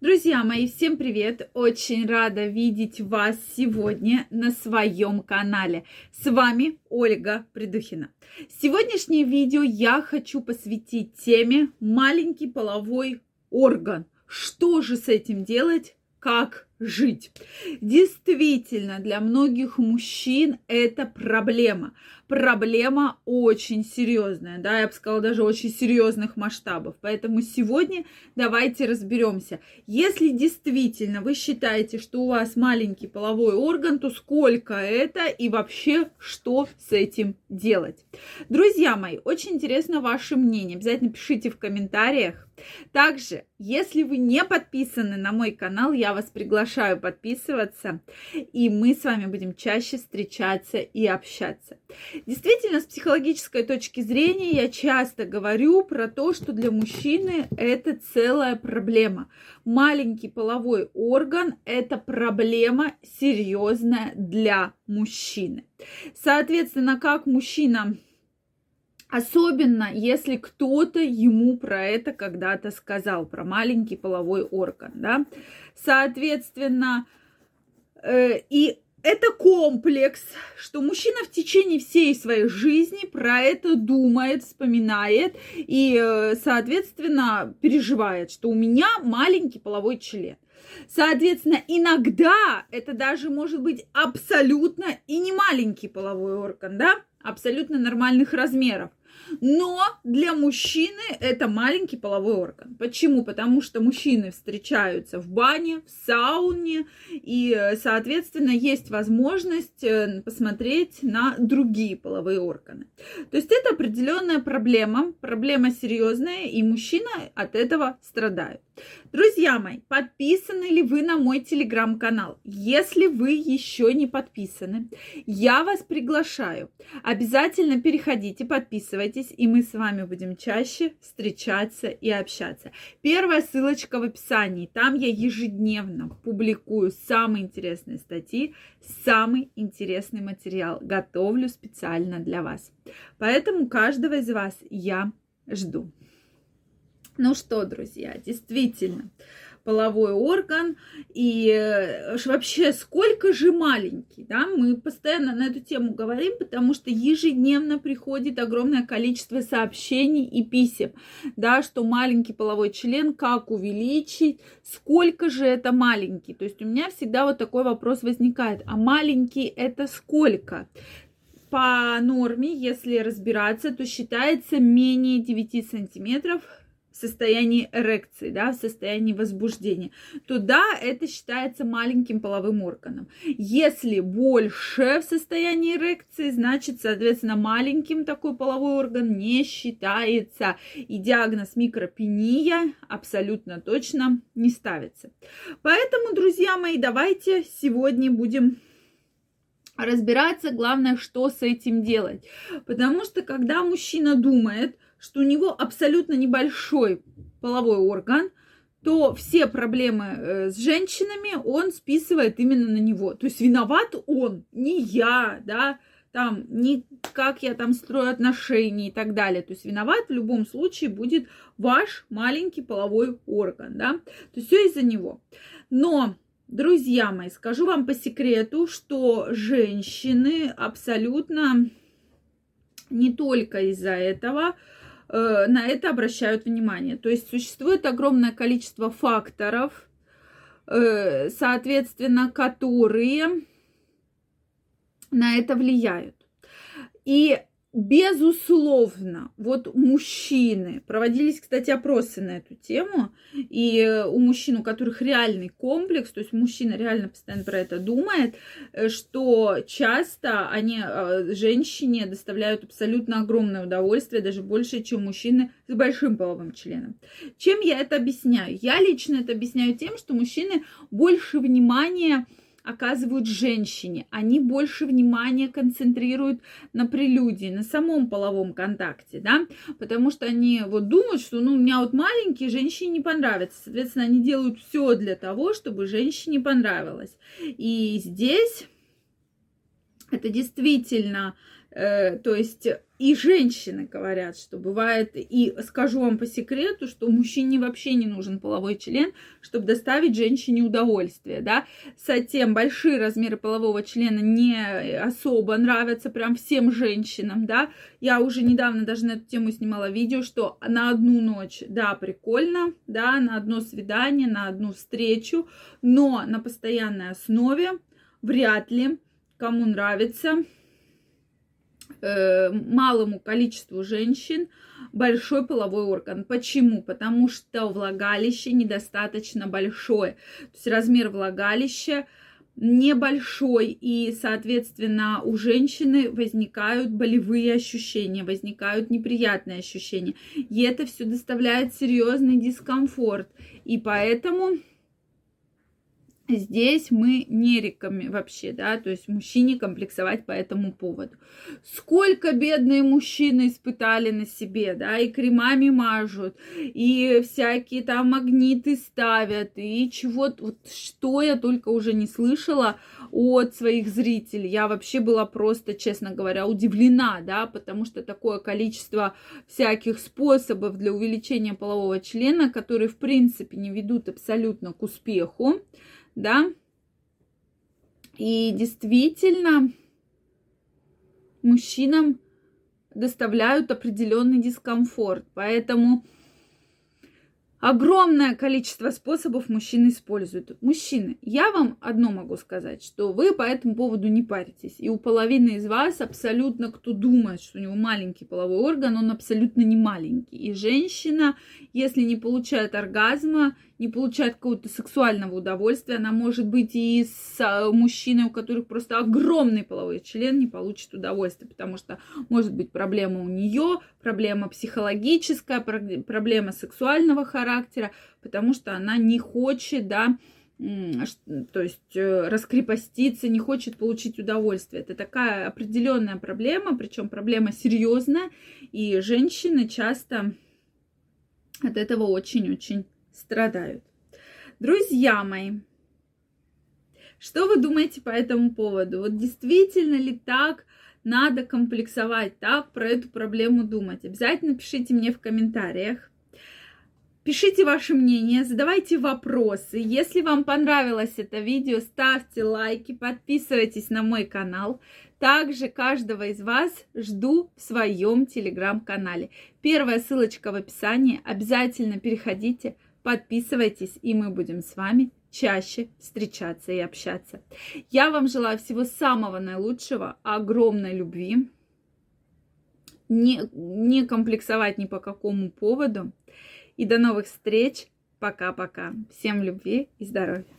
Друзья мои, всем привет! Очень рада видеть вас сегодня на своем канале. С вами Ольга Придухина. Сегодняшнее видео я хочу посвятить теме «Маленький половой орган». Что же с этим делать? Как жить? Действительно, для многих мужчин это проблема. Проблема очень серьезная, да, я бы сказала, даже очень серьезных масштабов. Поэтому сегодня давайте разберемся. Если действительно вы считаете, что у вас маленький половой орган, то сколько это и вообще что с этим делать? Друзья мои, очень интересно ваше мнение. Обязательно пишите в комментариях. Также, если вы не подписаны на мой канал, я вас приглашаю подписываться, и мы с вами будем чаще встречаться и общаться. Действительно, с психологической точки зрения я часто говорю про то, что для мужчины это целая проблема. Маленький половой орган – это проблема серьезная для мужчины. Соответственно, как мужчина... Особенно, если кто-то ему про это когда-то сказал, про маленький половой орган, да. Соответственно, и это комплекс, что мужчина в течение всей своей жизни про это думает, вспоминает и, соответственно, переживает, что у меня маленький половой член. Соответственно, иногда это даже может быть абсолютно и не маленький половой орган, да, абсолютно нормальных размеров. Но для мужчины это маленький половой орган. Почему? Потому что мужчины встречаются в бане, в сауне, и, соответственно, есть возможность посмотреть на другие половые органы. То есть это определенная проблема, проблема серьезная, и мужчина от этого страдает. Друзья мои, подписаны ли вы на мой телеграм-канал? Если вы еще не подписаны, я вас приглашаю. Обязательно переходите, подписывайтесь, и мы с вами будем чаще встречаться и общаться. Первая ссылочка в описании. Там я ежедневно публикую самые интересные статьи, самый интересный материал. Готовлю специально для вас. Поэтому каждого из вас я жду. Ну что, друзья, действительно, половой орган и вообще сколько же маленький, да, мы постоянно на эту тему говорим, потому что ежедневно приходит огромное количество сообщений и писем, да, что маленький половой член, как увеличить, сколько же это маленький, то есть у меня всегда вот такой вопрос возникает, а маленький это сколько? По норме, если разбираться, то считается менее 9 сантиметров, в состоянии эрекции, да, в состоянии возбуждения, то да, это считается маленьким половым органом. Если больше в состоянии эрекции, значит, соответственно, маленьким такой половой орган не считается. И диагноз микропения абсолютно точно не ставится. Поэтому, друзья мои, давайте сегодня будем... разбираться, главное, что с этим делать. Потому что, когда мужчина думает, что у него абсолютно небольшой половой орган, то все проблемы с женщинами он списывает именно на него. То есть виноват он, не я, да, там, не как я там строю отношения и так далее. То есть виноват в любом случае будет ваш маленький половой орган, да. То есть все из-за него. Но... Друзья мои, скажу вам по секрету, что женщины абсолютно не только из-за этого на это обращают внимание. То есть существует огромное количество факторов, соответственно, которые на это влияют. И безусловно, вот мужчины, проводились, кстати, опросы на эту тему, и у мужчин, у которых реальный комплекс, то есть мужчина реально постоянно про это думает, что часто они женщине доставляют абсолютно огромное удовольствие, даже больше, чем мужчины с большим половым членом. Чем я это объясняю? Я лично это объясняю тем, что мужчины больше внимания... оказывают женщине. Они больше внимания концентрируют на прелюдии, на самом половом контакте, да, потому что они вот думают, что, ну, у меня вот маленькие, женщине не понравится. Соответственно, они делают все для того, чтобы женщине понравилось. И здесь это действительно То есть и женщины говорят, что бывает, и скажу вам по секрету, что мужчине вообще не нужен половой член, чтобы доставить женщине удовольствие, да. Затем большие размеры полового члена не особо нравятся прям всем женщинам, да. Я уже недавно даже на эту тему снимала видео, что на одну ночь, да, прикольно, да, на одно свидание, на одну встречу, но на постоянной основе вряд ли кому нравится. Малому количеству женщин большой половой орган. Почему? Потому что влагалище недостаточно большое. То есть размер влагалища небольшой, и, соответственно, у женщины возникают болевые ощущения, возникают неприятные ощущения. И это все доставляет серьезный дискомфорт. И поэтому здесь мы не рекомендуем вообще, да, то есть мужчине комплексовать по этому поводу. Сколько бедные мужчины испытали на себе, да, и кремами мажут, и всякие там магниты ставят, и чего-то, вот что я только уже не слышала от своих зрителей. Я вообще была просто, честно говоря, удивлена, да, потому что такое количество всяких способов для увеличения полового члена, которые, в принципе, не ведут абсолютно к успеху, да, и действительно мужчинам доставляют определенный дискомфорт, поэтому огромное количество способов мужчины используют. Мужчины, я вам одно могу сказать, что вы по этому поводу не паритесь. И у половины из вас абсолютно, кто думает, что у него маленький половой орган, он абсолютно не маленький. И женщина, если не получает оргазма, не получает какого-то сексуального удовольствия, она может быть и с мужчиной, у которых просто огромный половой член, не получит удовольствия, потому что может быть проблема у нее, проблема психологическая, проблема сексуального характера, потому что она не хочет, да, то есть раскрепоститься, не хочет получить удовольствие. Это такая определенная проблема, причем проблема серьезная, и женщины часто от этого очень-очень страдают. Друзья мои, что вы думаете по этому поводу? Вот действительно ли так надо комплексовать, так про эту проблему думать? Обязательно пишите мне в комментариях. Пишите ваше мнение, задавайте вопросы. Если вам понравилось это видео, ставьте лайки, подписывайтесь на мой канал. Также каждого из вас жду в своем телеграм-канале. Первая ссылочка в описании. Обязательно переходите, подписывайтесь, и мы будем с вами чаще встречаться и общаться. Я вам желаю всего самого наилучшего, огромной любви. Не комплексовать ни по какому поводу. И до новых встреч. Пока-пока. Всем любви и здоровья.